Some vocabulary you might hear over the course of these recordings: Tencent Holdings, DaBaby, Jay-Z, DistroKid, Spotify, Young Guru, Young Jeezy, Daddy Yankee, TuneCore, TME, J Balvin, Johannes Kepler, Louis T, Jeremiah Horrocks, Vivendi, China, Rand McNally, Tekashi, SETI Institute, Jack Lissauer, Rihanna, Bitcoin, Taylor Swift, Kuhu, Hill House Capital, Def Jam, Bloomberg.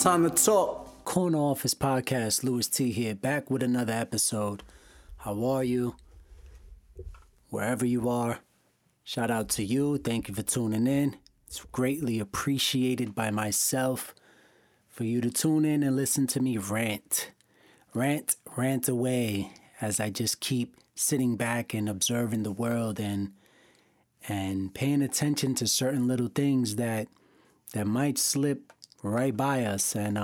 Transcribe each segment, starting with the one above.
Time to talk. Corner Office Podcast, Louis T here, back with another episode. How are you? Wherever you are, shout out to you. Thank you for tuning in. It's greatly appreciated by myself for you to tune in and listen to me rant. Rant away as I just keep sitting back and observing the world and paying attention to certain little things that might slip right by us. And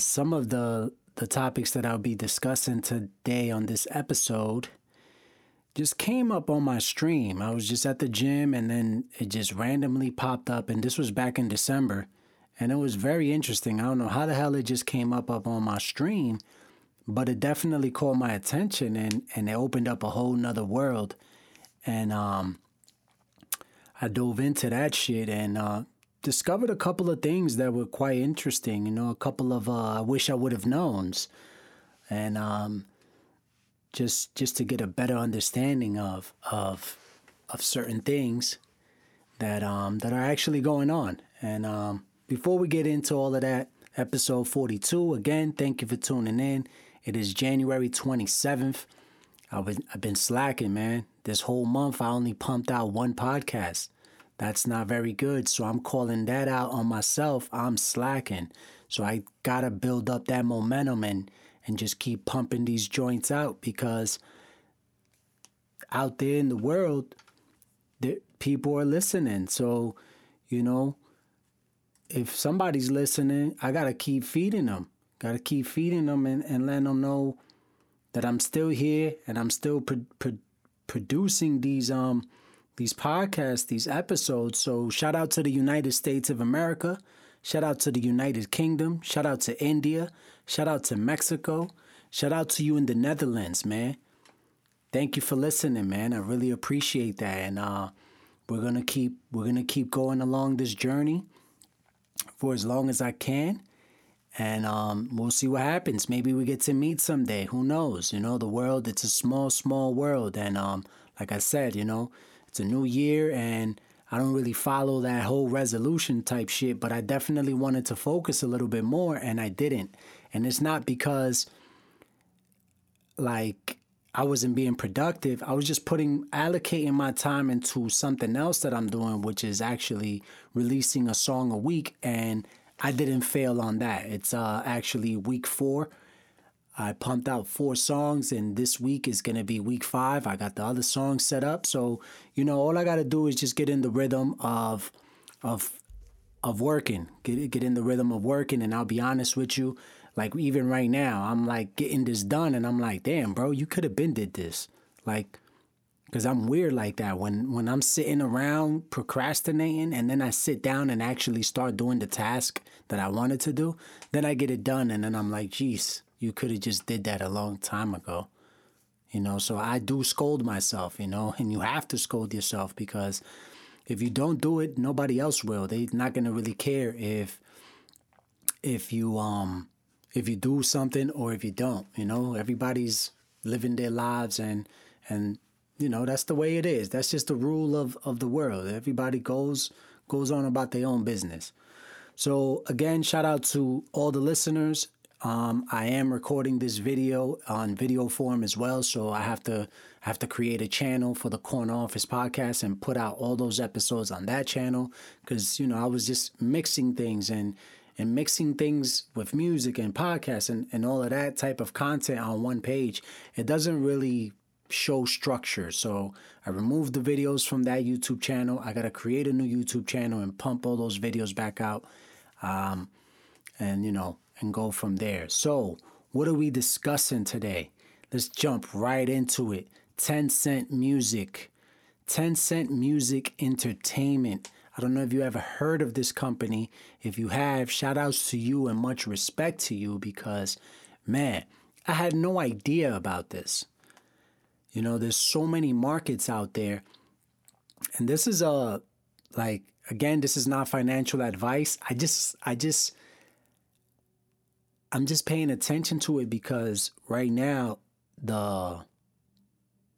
some of the topics that I'll be discussing today on this episode just came up on my stream. I was just at the gym and then it just randomly popped up, and this was back in December, and it was very interesting. I don't know how the hell it just came up on my stream, but it definitely caught my attention, and it opened up a whole nother world. And I dove into that shit and discovered a couple of things that were quite interesting, you know, a couple of I wish I would have knowns, and just to get a better understanding of certain things that are actually going on. And before we get into all of that, episode 42, again, thank you for tuning in. It is January 27th. I've been slacking, man. This whole month, I only pumped out one podcast. That's not very good, so I'm calling that out on myself. I'm slacking. So I got to build up that momentum and just keep pumping these joints out, because out there in the world, people are listening. So, you know, if somebody's listening, I got to keep feeding them. Got to keep feeding them and letting them know that I'm still here and I'm still producing these podcasts, these episodes. So shout out to the United States of America. Shout out to the United Kingdom. Shout out to India. Shout out to Mexico. Shout out to you in the Netherlands, man. Thank you for listening, man. I really appreciate that. And we're gonna keep going along this journey for as long as I can. And we'll see what happens. Maybe we get to meet someday. Who knows? You know, the world, it's a small, small world. And like I said, you know, it's a new year, and I don't really follow that whole resolution type shit, but I definitely wanted to focus a little bit more, and I didn't. And it's not because, like, I wasn't being productive. I was just allocating my time into something else that I'm doing, which is actually releasing a song a week, and I didn't fail on that. It's actually week 4. I pumped out 4 songs, and this week is going to be week 5. I got the other songs set up. So, you know, all I got to do is just get in the rhythm of working. Get in the rhythm of working, and I'll be honest with you, like even right now, I'm like getting this done, and I'm like, damn, bro, you could have been did this. Like, because I'm weird like that. When I'm sitting around procrastinating and then I sit down and actually start doing the task that I wanted to do, then I get it done, and then I'm like, geez, you could have just did that a long time ago. You know, so I do scold myself, you know, and you have to scold yourself, because if you don't do it, nobody else will. They're not going to really care if you do something or if you don't. You know, everybody's living their lives, and you know, that's the way it is. That's just the rule of the world. Everybody goes on about their own business. So again, shout out to all the listeners. I am recording this video on video form as well, so I have to create a channel for the Corner Office Podcast and put out all those episodes on that channel, because, you know, I was just mixing things and mixing things with music and podcasts and all of that type of content on one page. It doesn't really show structure, so I removed the videos from that YouTube channel. I gotta create a new YouTube channel and pump all those videos back out, and you know, and go from there. So what are we discussing today? Let's jump right into it. Tencent Music Entertainment. I don't know if you ever heard of this company. If you have, shout outs to you and much respect to you, because, man, I had no idea about this. You know, there's so many markets out there. And this is this is not financial advice. I'm just paying attention to it, because right now the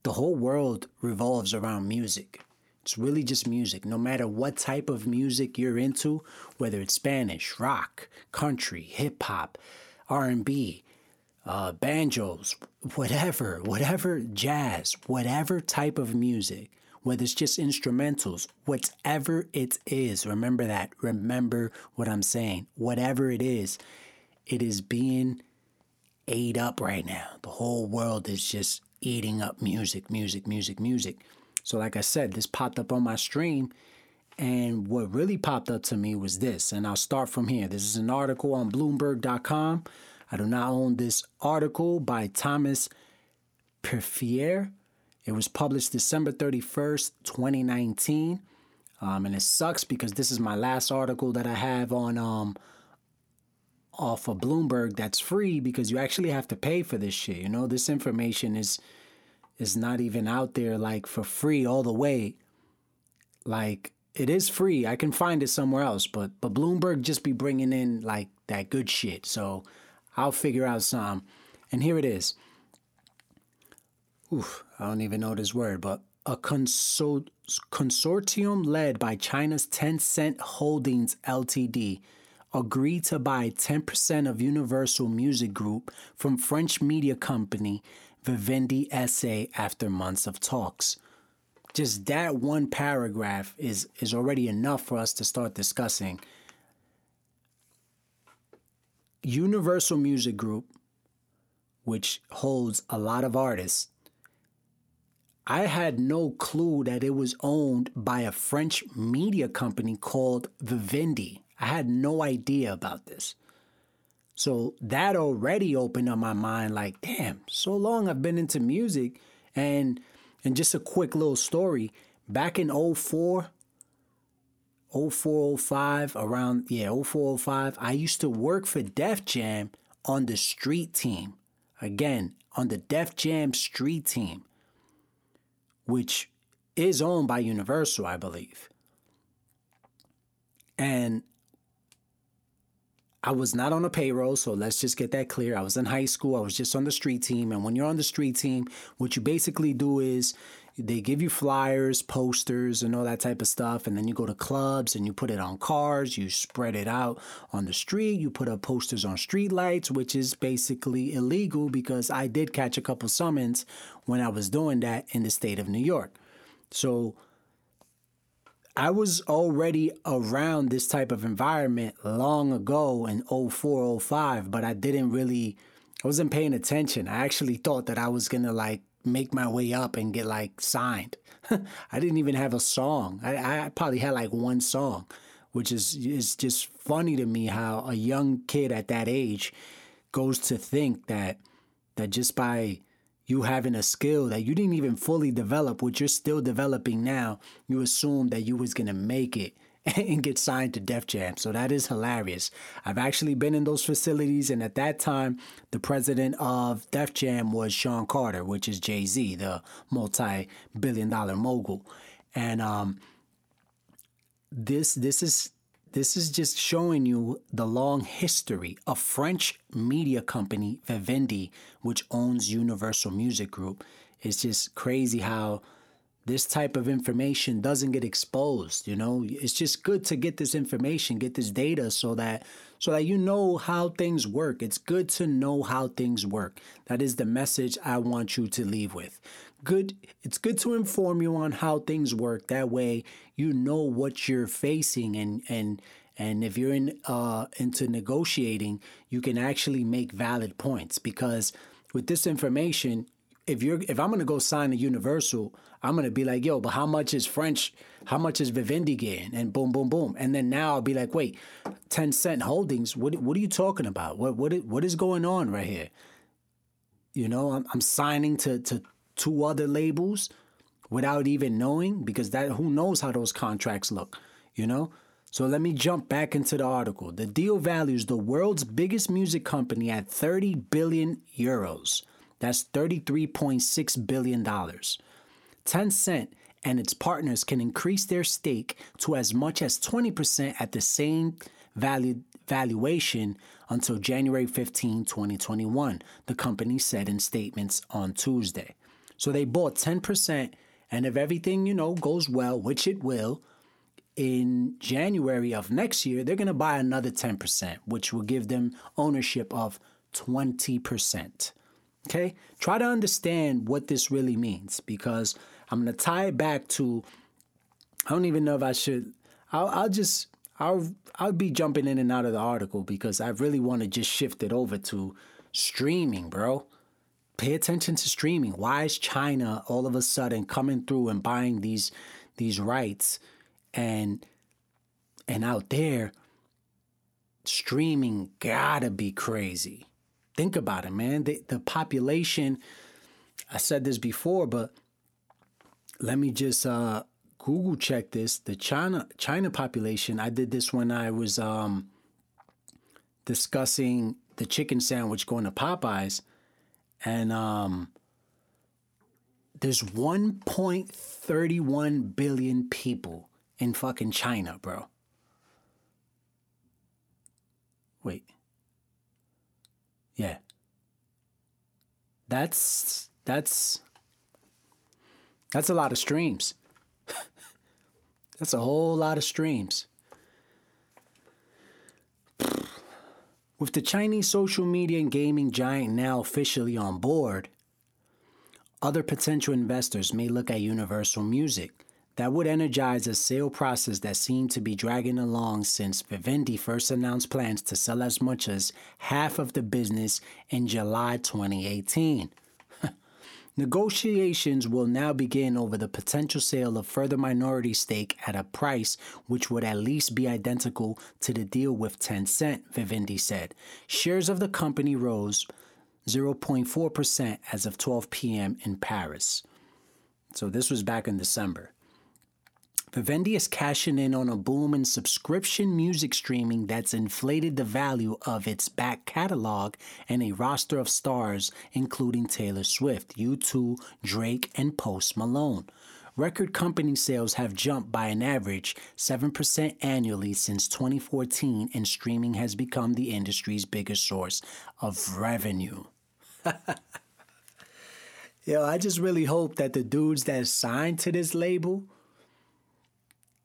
whole world revolves around music. It's really just music, no matter what type of music you're into, whether it's Spanish, rock, country, hip-hop, R&B, banjos, whatever, jazz, whatever type of music, whether it's just instrumentals, whatever it is. Remember that. Remember what I'm saying. Whatever it is being ate up right now. The whole world is just eating up music. So like I said, this popped up on my stream, and what really popped up to me was this, and I'll start from here. This is an article on Bloomberg.com. I do not own this article, by Thomas Perfier. It was published December 31st, 2019, and it sucks because this is my last article that I have on off of Bloomberg that's free, because you actually have to pay for this shit. You know, this information is not even out there like for free all the way. Like, it is free. I can find it somewhere else, but Bloomberg just be bringing in like that good shit. So I'll figure out some. And here it is. Oof, I don't even know this word, but a consortium led by China's Tencent Holdings Ltd. agreed to buy 10% of Universal Music Group from French media company Vivendi SA after months of talks. Just that one paragraph is already enough for us to start discussing. Universal Music Group, which holds a lot of artists, I had no clue that it was owned by a French media company called Vivendi. I had no idea about this. So that already opened up my mind, like, damn, so long I've been into music. And just a quick little story, back in 04, 05, I used to work for Def Jam on the street team. Again, on the Def Jam street team, which is owned by Universal, I believe. And I was not on a payroll, so let's just get that clear. I was in high school. I was just on the street team. And when you're on the street team, what you basically do is they give you flyers, posters, and all that type of stuff. And then you go to clubs and you put it on cars. You spread it out on the street. You put up posters on street lights, which is basically illegal, because I did catch a couple summons when I was doing that in the state of New York. So I was already around this type of environment long ago in 04, 05, but I wasn't paying attention. I actually thought that I was going to like make my way up and get like signed. I didn't even have a song. I probably had like one song, which is just funny to me how a young kid at that age goes to think that just by you having a skill that you didn't even fully develop, which you're still developing now, you assumed that you was going to make it and get signed to Def Jam. So that is hilarious. I've actually been in those facilities, and at that time, the president of Def Jam was Sean Carter, which is Jay-Z, the multi-billion-dollar mogul. And this is just showing you the long history of French media company Vivendi, which owns Universal Music Group. It's just crazy how this type of information doesn't get exposed, you know? It's just good to get this information, get this data so that you know how things work. It's good to know how things work. That is the message I want you to leave with. It's good to inform you on how things work. That way, you know what you're facing, and if you're into negotiating, you can actually make valid points. Because with this information, if I'm gonna go sign a Universal, I'm gonna be like, yo, but how much is French? How much is Vivendi getting? And boom, boom, boom. And then now I'll be like, wait, Tencent Holdings. What are you talking about? What is going on right here? You know, I'm signing to two other labels without even knowing, because that who knows how those contracts look, you know? So let me jump back into the article. The deal values the world's biggest music company at 30 billion euros. That's $33.6 billion. Tencent and its partners can increase their stake to as much as 20% at the same valuation until January 15, 2021, the company said in statements on Tuesday. So they bought 10% And if everything, you know, goes well, which it will, in January of next year, they're going to buy another 10%, which will give them ownership of 20%. Okay? Try to understand what this really means, because I'm going to tie it back to, I don't even know if I should, I'll be jumping in and out of the article because I really want to just shift it over to streaming, bro. Pay attention to streaming. Why is China all of a sudden coming through and buying these rights? And out there, streaming gotta be crazy. Think about it, man. The population, I said this before, but let me just Google check this. The China population, I did this when I was discussing the chicken sandwich going to Popeyes. And there's 1.31 billion people in fucking China, bro. Wait. Yeah. That's a lot of streams. That's a whole lot of streams. With the Chinese social media and gaming giant now officially on board, other potential investors may look at Universal Music. That would energize a sale process that seemed to be dragging along since Vivendi first announced plans to sell as much as half of the business in July 2018. Negotiations will now begin over the potential sale of further minority stake at a price which would at least be identical to the deal with Tencent, Vivendi said. Shares of the company rose 0.4% as of 12 p.m. in Paris. So this was back in December. Vivendi is cashing in on a boom in subscription music streaming that's inflated the value of its back catalog and a roster of stars, including Taylor Swift, U2, Drake, and Post Malone. Record company sales have jumped by an average 7% annually since 2014, and streaming has become the industry's biggest source of revenue. Yo, I just really hope that the dudes that signed to this label,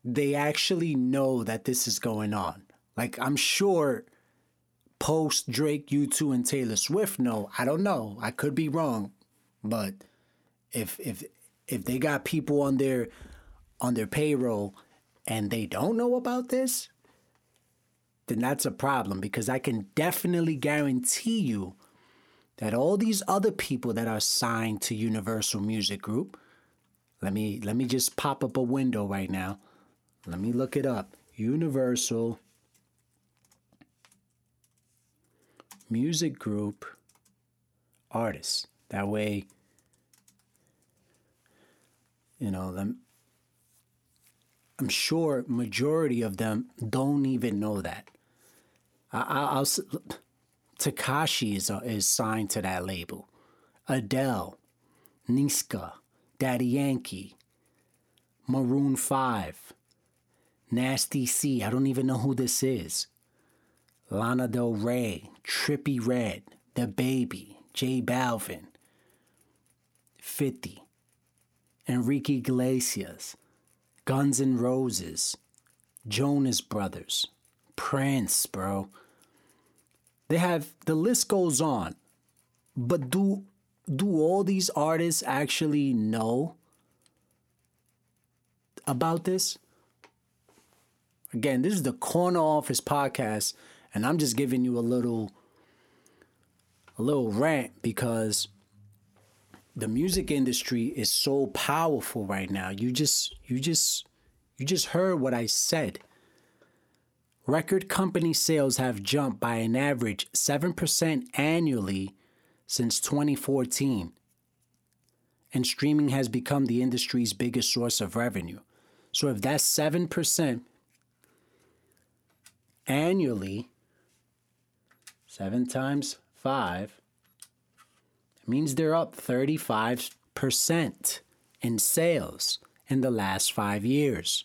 they actually know that this is going on. Like, I'm sure Post, Drake, U2, and Taylor Swift know. I don't know. I could be wrong. But if they got people on their payroll and they don't know about this, then that's a problem, because I can definitely guarantee you that all these other people that are signed to Universal Music Group, let me just pop up a window right now. Let me look it up. Universal Music Group artists. That way, you know, I'm sure majority of them don't even know that. Tekashi is signed to that label. Adele, Niska, Daddy Yankee, Maroon 5. Nasty C, I don't even know who this is. Lana Del Rey, Trippie Redd, DaBaby, J Balvin, 50, Enrique Iglesias, Guns N' Roses, Jonas Brothers, Prince, bro. They have, the list goes on. But do all these artists actually know about this? Again, this is the Corner Office Podcast, and I'm just giving you a little rant, because the music industry is so powerful right now. You just heard what I said. Record company sales have jumped by an average 7% annually since 2014, and streaming has become the industry's biggest source of revenue. So if that's 7%, annually, 7 times 5, it means they're up 35% in sales in the last 5 years.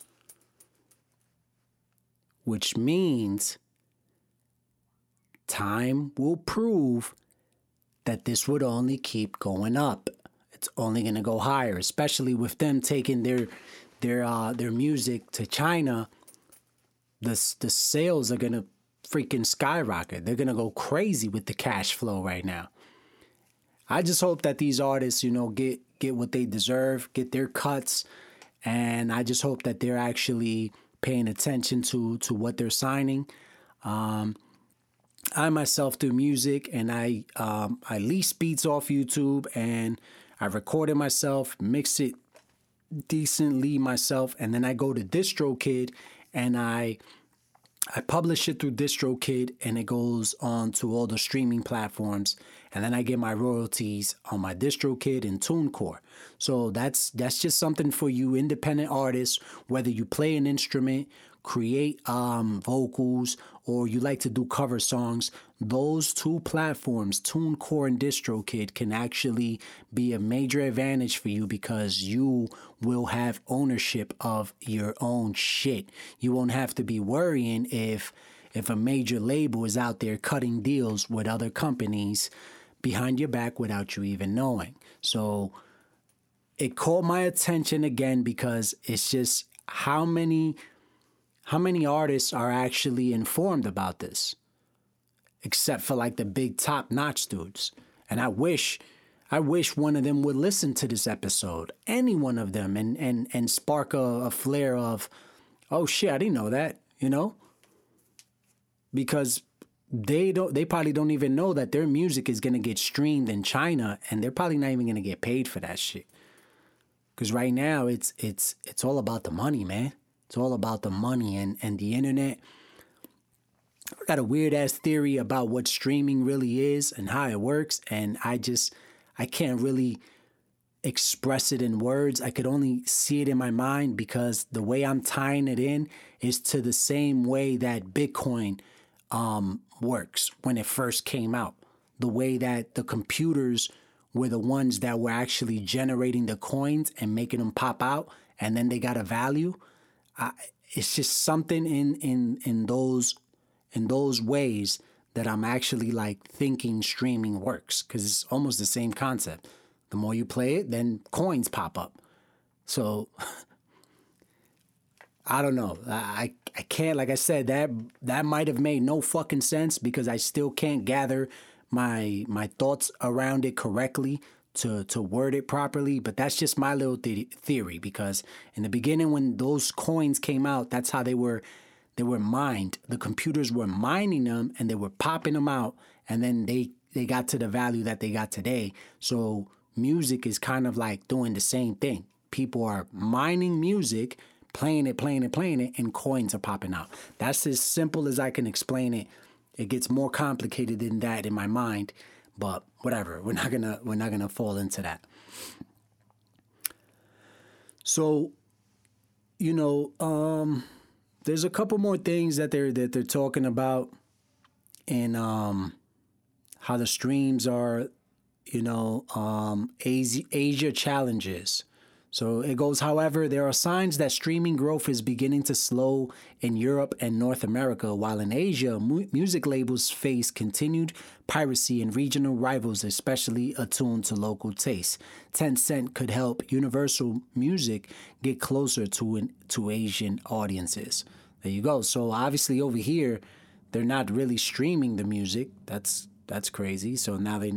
Which means time will prove that this would only keep going up. it's only going to go higher, especially with them taking their music to China. The sales are going to freaking skyrocket. They're going to go crazy with the cash flow right now. I just hope that these artists, you know, get what they deserve, get their cuts, and I just hope that they're actually paying attention to what they're signing. I myself do music, and I lease beats off YouTube, and I record it myself, mix it decently myself, and then I go to DistroKid, and I publish it through DistroKid, and it goes on to all the streaming platforms, and then I get my royalties on my DistroKid and TuneCore. So that's just something for you independent artists, whether you play an instrument, create vocals, or you like to do cover songs. Those two platforms, TuneCore and DistroKid, can actually be a major advantage for you because you will have ownership of your own shit. You won't have to be worrying if a major label is out there cutting deals with other companies behind your back without you even knowing. So it caught my attention again because it's just how many artists are actually informed about this, except for like the big top-notch dudes. And I wish one of them would listen to this episode, any one of them, and spark a flare of, oh shit, I didn't know that, you know? Because they probably don't even know that their music is gonna get streamed in China, and they're probably not even gonna get paid for that shit. Because right now it's all about the money, man. It's all about the money and the internet. I got a weird-ass theory about what streaming really is and how it works, and I can't really express it in words. I could only see it in my mind because the way I'm tying it in is to the same way that Bitcoin works when it first came out. The way that the computers were the ones that were actually generating the coins and making them pop out, and then they got a value. It's just something in those ways that I'm actually like thinking streaming works, because it's almost the same concept. The more you play it, then coins pop up. So I don't know. I can't, like I said, that might have made no fucking sense because I still can't gather my thoughts around it correctly to word it properly, but that's just my little theory, because in the beginning when those coins came out, that's how they were mined. The computers were mining them and they were popping them out, and then they got to the value that they got today. So music is kind of like doing the same thing. People are mining music, playing it, and coins are popping out. That's as simple as I can explain it. It gets more complicated than that in my mind, but whatever, we're not gonna fall into that. So, you know, there's a couple more things that they're talking about in how the streams are, you know, Asia challenges. So it goes, however, there are signs that streaming growth is beginning to slow in Europe and North America, while in Asia, music labels face continued piracy and regional rivals, especially attuned to local tastes. Tencent could help Universal Music get closer to Asian audiences. There you go. So obviously over here, they're not really streaming the music. That's crazy. So now I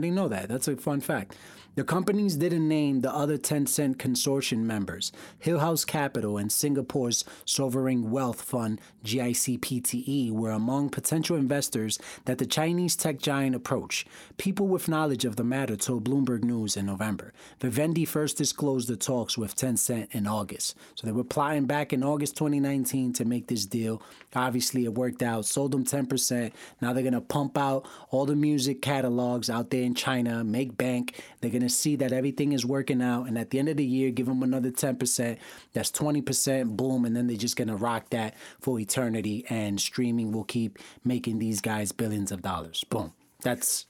didn't know that. That's a fun fact. The companies didn't name the other Tencent consortium members. Hill House Capital and Singapore's sovereign wealth fund GIC PTE were among potential investors that the Chinese tech giant approached. People with knowledge of the matter told Bloomberg News in November. Vivendi first disclosed the talks with Tencent in August. So they were plotting back in August 2019 to make this deal. Obviously, it worked out. Sold them 10%. Now they're going to pump out all the music catalogs out there in China, make bank. They're going to see that everything is working out, and at the end of the year give them another 10%. That's 20%, boom, and then they're just gonna rock that for eternity, and streaming will keep making these guys billions of dollars. Boom. That's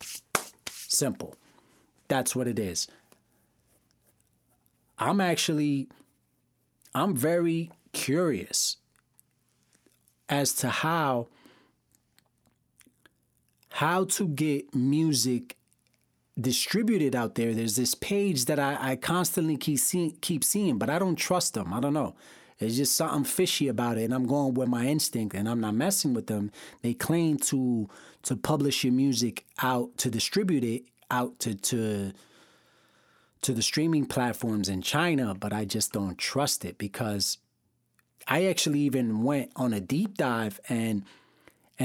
simple. That's what it is. I'm very curious as to how to get music distributed out there. There's this page that I constantly keep seeing, but I don't trust them. I don't know. There's just something fishy about it, and I'm going with my instinct, and I'm not messing with them. They claim to publish your music out, to distribute it out to the streaming platforms in China, but I just don't trust it, because I actually even went on a deep dive and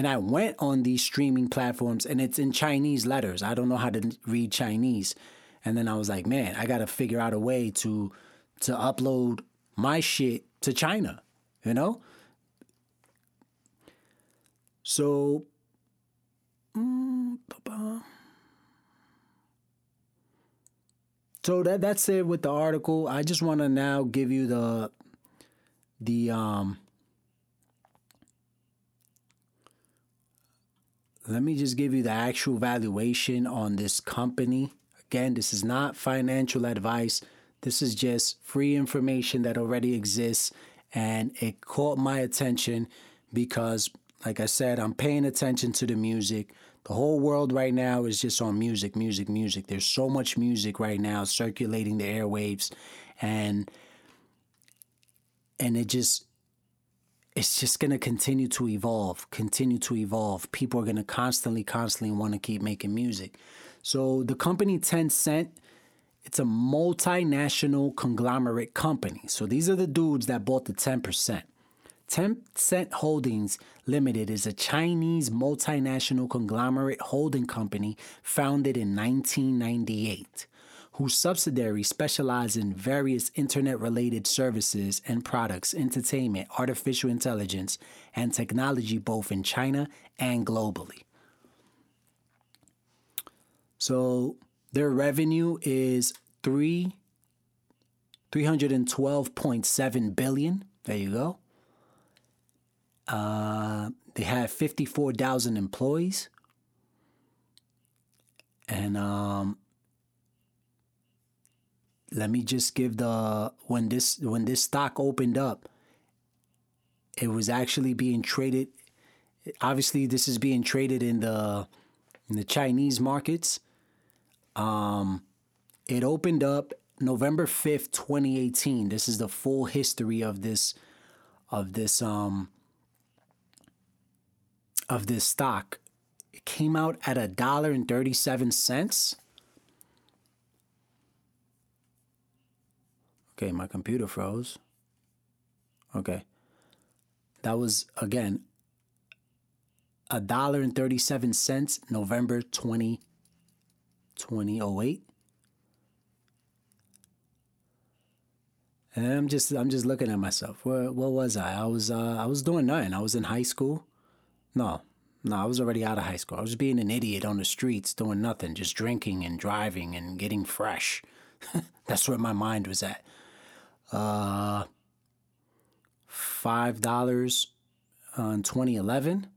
I went on these streaming platforms, and it's in Chinese letters. I don't know how to read Chinese. And then I was like, man, I got to figure out a way to upload my shit to China, you know? So, that's it with the article. I just want to now give you the let me just give you the actual valuation on this company. Again, this is not financial advice. This is just free information that already exists, and it caught my attention because, like I said, I'm paying attention to the music. The whole world right now is just on music, music, music. There's so much music right now circulating the airwaves, and it's just going to continue to evolve. People are going to constantly want to keep making music. So the company Tencent, it's a multinational conglomerate company. So these are the dudes that bought the 10%. Tencent Holdings Limited is a Chinese multinational conglomerate holding company founded in 1998, whose subsidiaries specialize in various internet-related services and products, entertainment, artificial intelligence, and technology, both in China and globally. So their revenue is $312.7 billion. There you go. They have 54,000 employees. And let me just give when this stock opened up, it was actually being traded. Obviously, this is being traded in the Chinese markets. It opened up November 5th, 2018. This is the full history of this stock. It came out at $1.37. Okay, my computer froze. Okay. That was, again, $1.37, November 2008. And I'm just looking at myself. What was I? I was doing nothing. I was in high school. No, I was already out of high school. I was being an idiot on the streets, doing nothing, just drinking and driving and getting fresh. That's where my mind was at. $5 in 2011,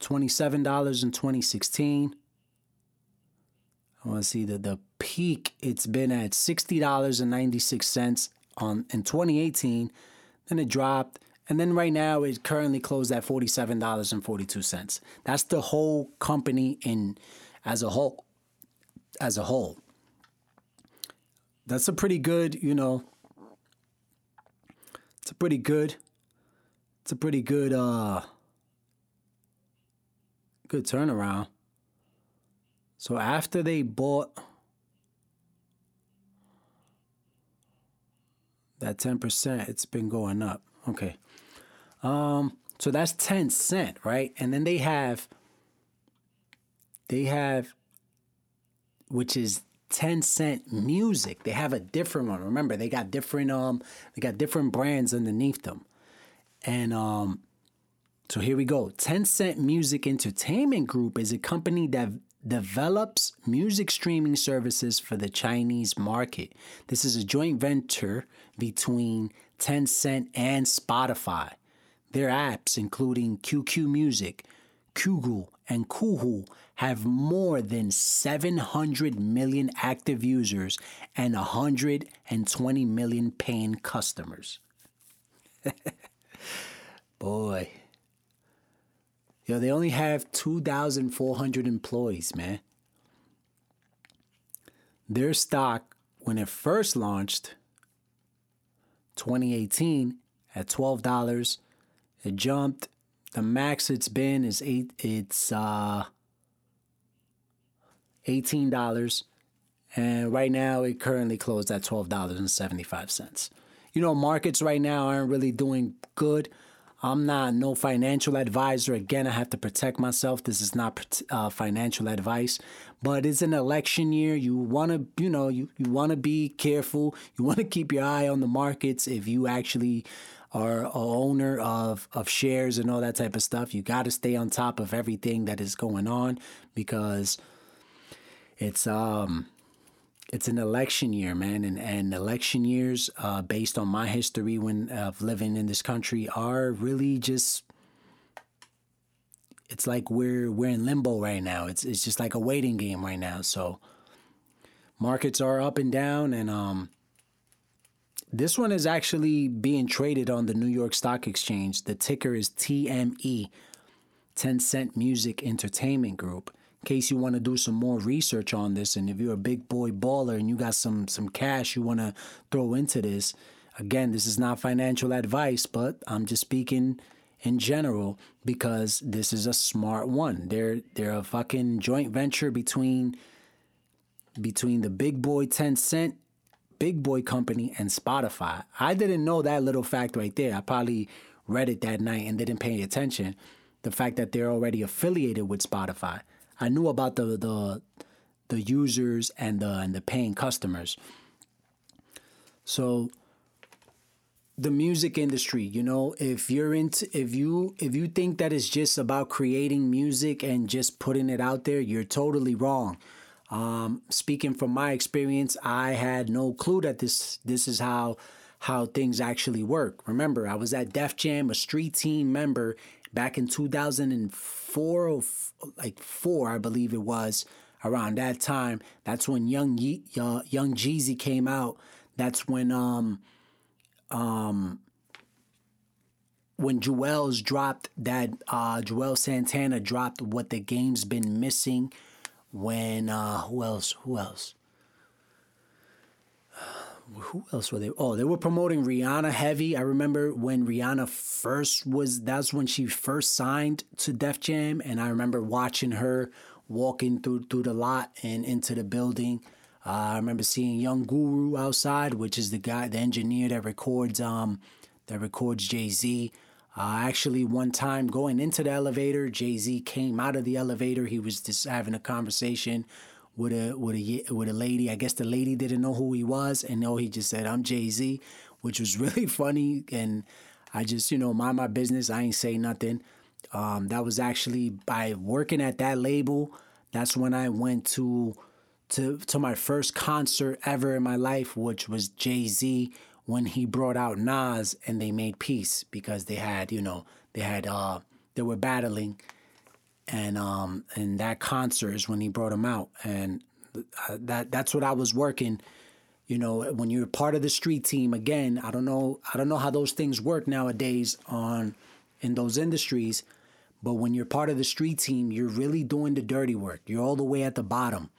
$27 in 2016. I want to see the peak. It's been at $60.96 in 2018. Then it dropped. And then right now it currently closed at $47.42. That's the whole company as a whole. That's a pretty good, you know, good turnaround. So after they bought that 10%, it's been going up. Okay. So that's Tencent, right? And then they have, which is Tencent Music. They have a different one. Remember, they got different brands underneath them. And so here we go. Tencent Music Entertainment Group is a company that develops music streaming services for the Chinese market. This is a joint venture between Tencent and Spotify. Their apps, including QQ Music, QQ, and Kuhu, have more than 700 million active users and 120 million paying customers. Boy. Yo, they only have 2,400 employees, man. Their stock, when it first launched, 2018, at $12, it jumped. The max it's been is $18, and right now it currently closed at $12.75. You know, markets right now aren't really doing good. I'm not no financial advisor. Again, I have to protect myself. This is not financial advice, but it's an election year. You want to, you know, you want to be careful. You want to keep your eye on the markets. If you actually are a owner of shares and all that type of stuff, you got to stay on top of everything that is going on, because it's an election year, man, and election years, based on my history when of living in this country, are really just, it's like we're in limbo right now. It's just like a waiting game right now. So markets are up and down, and this one is actually being traded on the New York Stock Exchange. The ticker is TME, Tencent Music Entertainment Group. In case you want to do some more research on this, and if you're a big boy baller and you got some cash you want to throw into this, again, this is not financial advice, but I'm just speaking in general because this is a smart one. They're a fucking joint venture between the big boy Tencent, big boy company, and Spotify. I didn't know that little fact right there. I probably read it that night and didn't pay attention. The fact that they're already affiliated with Spotify. I knew about the users and the paying customers. So the music industry, you know, if you think that it's just about creating music and just putting it out there, you're totally wrong. Speaking from my experience, I had no clue that this is how things actually work. Remember, I was at Def Jam, a street team member, back in 2004, I believe it was, around that time. That's when Young Jeezy came out. That's when Juelz dropped that, Joel Santana dropped What the Game's Been Missing. When, who else? Who else were they? Oh, they were promoting Rihanna heavy. I remember when Rihanna first that's when she first signed to Def Jam. And I remember watching her walking through the lot and into the building. I remember seeing Young Guru outside, which is the guy, the engineer that records Jay-Z. Actually, one time going into the elevator, Jay-Z came out of the elevator. He was just having a conversation with a lady. I guess the lady didn't know who he was, and no, he just said, "I'm Jay-Z," which was really funny. And I just, you know, mind my business. I ain't say nothing. That was actually by working at that label. That's when I went to my first concert ever in my life, which was Jay-Z when he brought out Nas and they made peace, because they were battling. And that concert is when he brought him out, and that's what I was working. You know, when you're part of the street team, again, I don't know how those things work nowadays in those industries, but when you're part of the street team, you're really doing the dirty work. You're all the way at the bottom,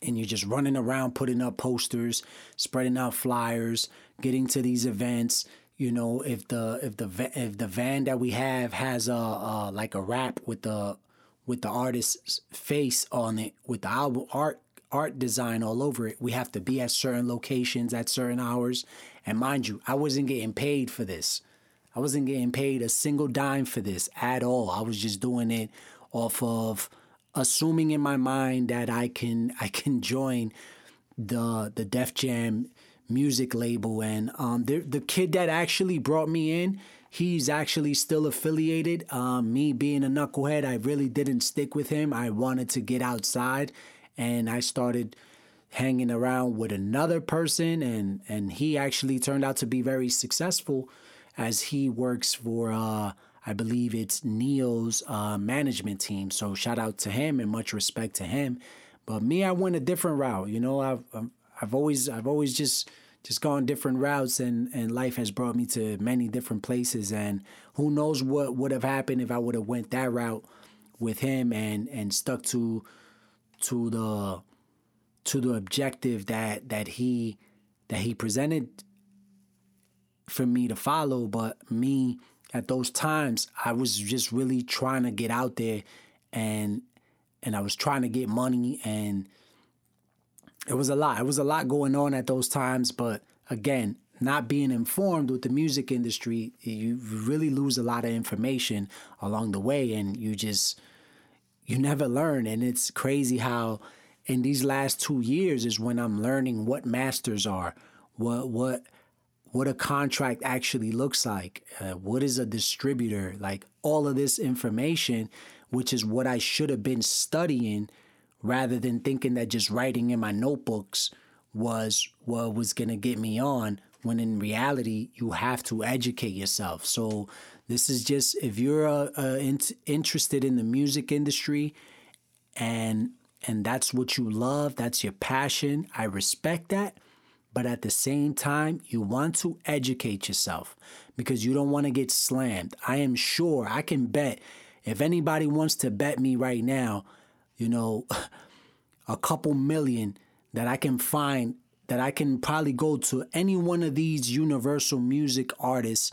and you're just running around, putting up posters, spreading out flyers, getting to these events. You know, if the van that we have has a like a wrap with the artist's face on it, with the album art design all over it, we have to be at certain locations at certain hours. And mind you, I wasn't getting paid for this. I wasn't getting paid a single dime for this at all. I was just doing it off of assuming in my mind that I can join the Def Jam music label. And the kid that actually brought me in, he's actually still affiliated. Me being a knucklehead, I really didn't stick with him. I wanted to get outside, and I started hanging around with another person, and he actually turned out to be very successful, as he works for I believe it's Neil's management team. So shout out to him and much respect to him. But me, I went a different route. You know, I've always just gone different routes, and life has brought me to many different places, and who knows what would have happened if I would have went that route with him and stuck to the to the objective that he presented for me to follow. But me at those times, I was just really trying to get out there, and I was trying to get money, and it was a lot. It was a lot going on at those times. But again, not being informed with the music industry, you really lose a lot of information along the way, and you never learn. And it's crazy how in these last 2 years is when I'm learning what masters are, what a contract actually looks like, what is a distributor, like all of this information, which is what I should have been studying rather than thinking that just writing in my notebooks was what was going to get me on, when in reality, you have to educate yourself. So this is just, if you're interested in the music industry and that's what you love, that's your passion, I respect that. But at the same time, you want to educate yourself because you don't want to get slammed. I am sure, I can bet, if anybody wants to bet me right now, a couple million that I can find, that I can probably go to any one of these Universal Music Group artists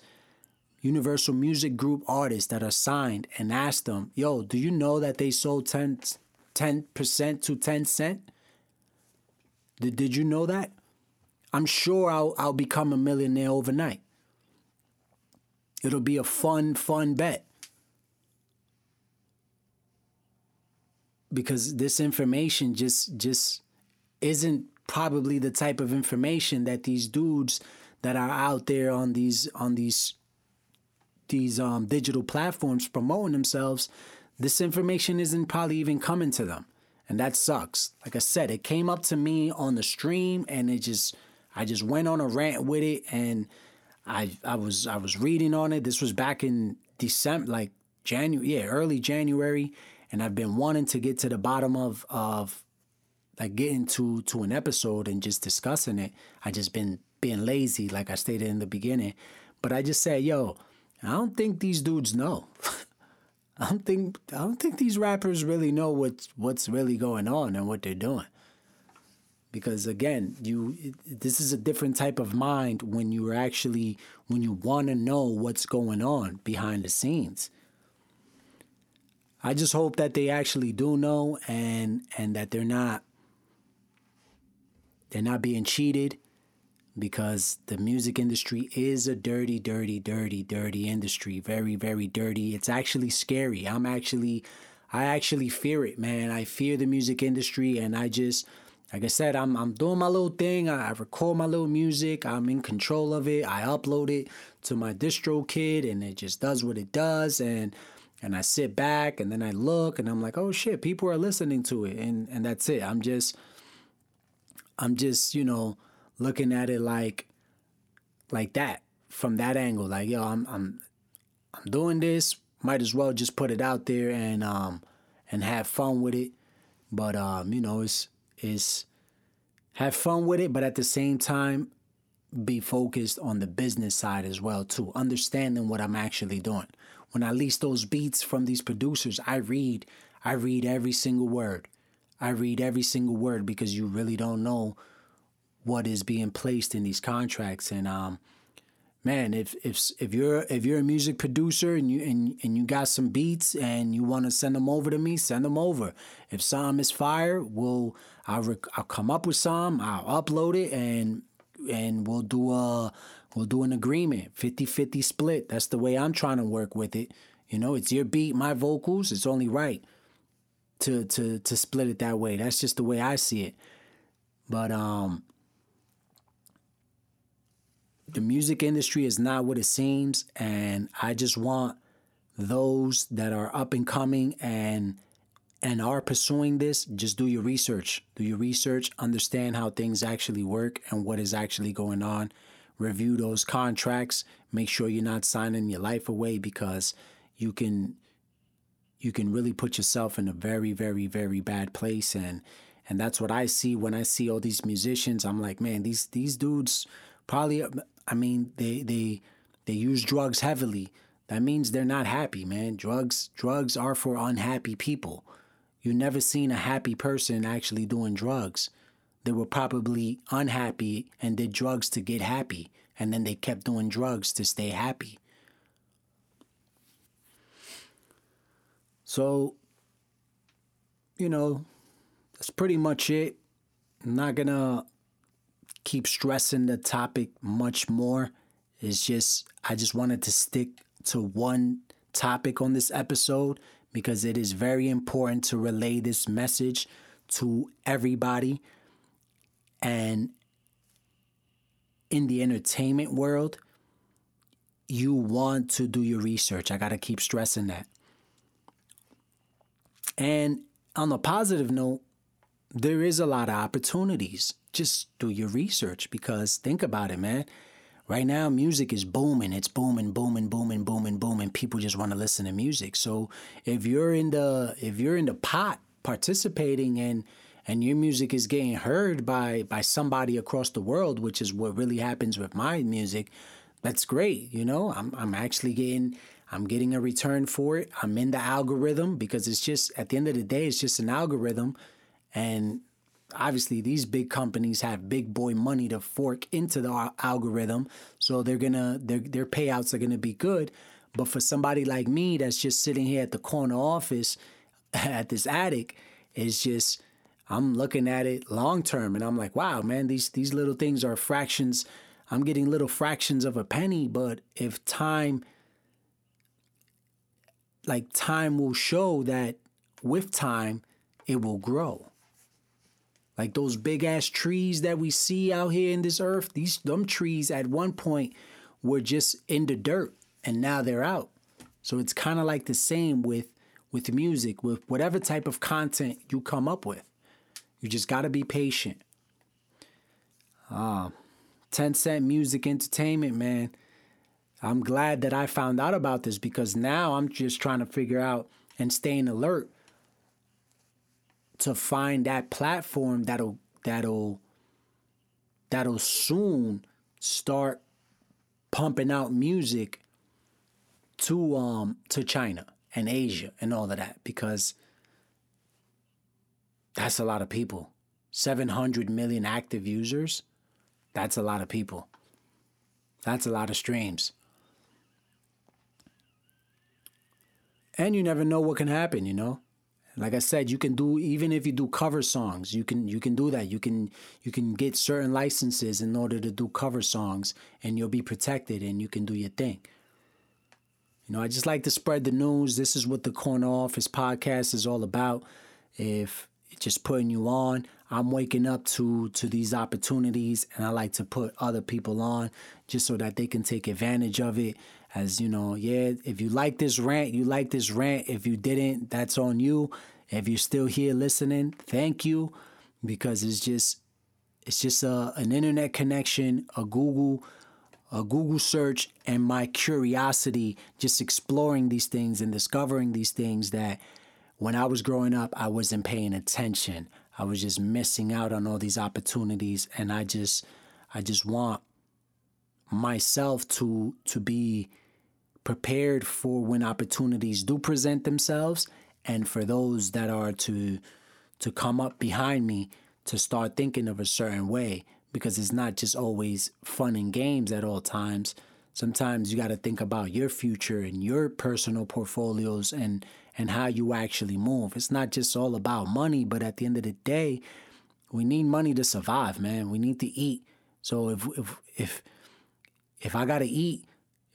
that are signed and ask them, yo, do you know that they sold 10% to Tencent? Did you know that? I'm sure I'll become a millionaire overnight. It'll be a fun bet. Because this information just isn't probably the type of information that these dudes that are out there on these digital platforms promoting themselves, this information isn't probably even coming to them. And that sucks. Like I said, it came up to me on the stream and I just went on a rant with it, and I was reading on it. This was back in December, like January, early January, and I've been wanting to get to the bottom of like getting to an episode and just discussing it. I just been being lazy, like I stated in the beginning. But I just said, yo, I don't think these dudes know. I don't think these rappers really know what's really going on and what they're doing. Because again, this is a different type of mind when you want to know what's going on behind the scenes. I just hope that they actually do know and that they're not being cheated, because the music industry is a dirty, dirty, dirty, dirty industry. Very, very dirty. It's actually scary. I actually fear it, man. I fear the music industry, and I just, like I said, I'm doing my little thing. I record my little music. I'm in control of it. I upload it to my DistroKid, and it just does what it does. And I sit back, and then I look, and I'm like, oh shit, people are listening to it, and that's it. I'm just looking at it like that, from that angle. Like, yo, I'm doing this. Might as well just put it out there and have fun with it. But it's have fun with it, but at the same time, be focused on the business side as well too, understanding what I'm actually doing. When I lease those beats from these producers, I read every single word. I read every single word, because you really don't know what is being placed in these contracts. And man, if you're a music producer and you got some beats and you want to send them over to me, send them over. If some is fire, I'll come up with some. I'll upload it and we'll do an agreement, 50-50 split. That's the way I'm trying to work with it. It's your beat, my vocals. It's only right to split it that way. That's just the way I see it. But the music industry is not what it seems, and I just want those that are up and coming and are pursuing this, just do your research. Do your research, understand how things actually work and what is actually going on. Review those contracts. Make sure you're not signing your life away, because you can really put yourself in a very, very, very bad place. And that's what I see when I see all these musicians. I'm like, man, these dudes probably, they use drugs heavily. That means they're not happy, man. Drugs are for unhappy people. You never seen a happy person actually doing drugs. They were probably unhappy and did drugs to get happy. And then they kept doing drugs to stay happy. So, you know, that's pretty much it. I'm not going to keep stressing the topic much more. It's just, I just wanted to stick to one topic on this episode because it is very important to relay this message to everybody. And in the entertainment world, you want to do your research. I got to keep stressing that. And on a positive note, there is a lot of opportunities. Just do your research because think about it, man. Right now, music is booming. It's booming, booming, booming, booming, booming. People just want to listen to music. So if you're in the pot participating and your music is getting heard by somebody across the world, which is what really happens with my music, that's great. You know, I'm actually getting a return for it. I'm in the algorithm because it's just at the end of the day, it's just an algorithm. And obviously, these big companies have big boy money to fork into the algorithm, so their payouts are gonna be good. But for somebody like me that's just sitting here at the corner office, at this attic, it's just I'm looking at it long term, and I'm like, wow, man, these little things are fractions. I'm getting little fractions of a penny, but if time will show that with time, it will grow. Like those big ass trees that we see out here in this earth, them trees at one point were just in the dirt and now they're out. So it's kind of like the same with music, with whatever type of content you come up with. You just got to be patient. Tencent Music Entertainment, man. I'm glad that I found out about this because now I'm just trying to figure out and staying alert to find that platform that'll soon start pumping out music to China and Asia and all of that, because that's a lot of people. 700 million active users. That's a lot of people. That's a lot of streams. And you never know what can happen, you know? Like I said, you can do, even if you do cover songs, you can do that. You can get certain licenses in order to do cover songs and you'll be protected and you can do your thing. You know, I just like to spread the news. This is what the Corner Office Podcast is all about. If it's just putting you on, I'm waking up to these opportunities and I like to put other people on just so that they can take advantage of it. As you know, yeah, if you like this rant, you like this rant. If you didn't, that's on you. If you're still here listening, thank you. Because it's just an internet connection, a Google search, and my curiosity just exploring these things and discovering these things that when I was growing up, I wasn't paying attention. I was just missing out on all these opportunities, and I just want myself to be prepared for when opportunities do present themselves, and for those that are to come up behind me to start thinking of a certain way, because it's not just always fun and games at all times. Sometimes you got to think about your future and your personal portfolios and how you actually move. It's not just all about money, but at the end of the day, we need money to survive, man. We need to eat. So if I got to eat,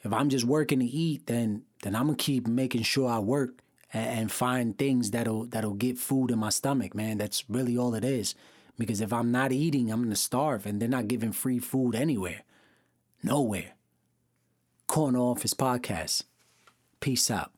if I'm just working to eat, then I'm going to keep making sure I work and find things that'll get food in my stomach, man. That's really all it is. Because if I'm not eating, I'm going to starve, and they're not giving free food anywhere. Nowhere. Corner Office Podcast. Peace out.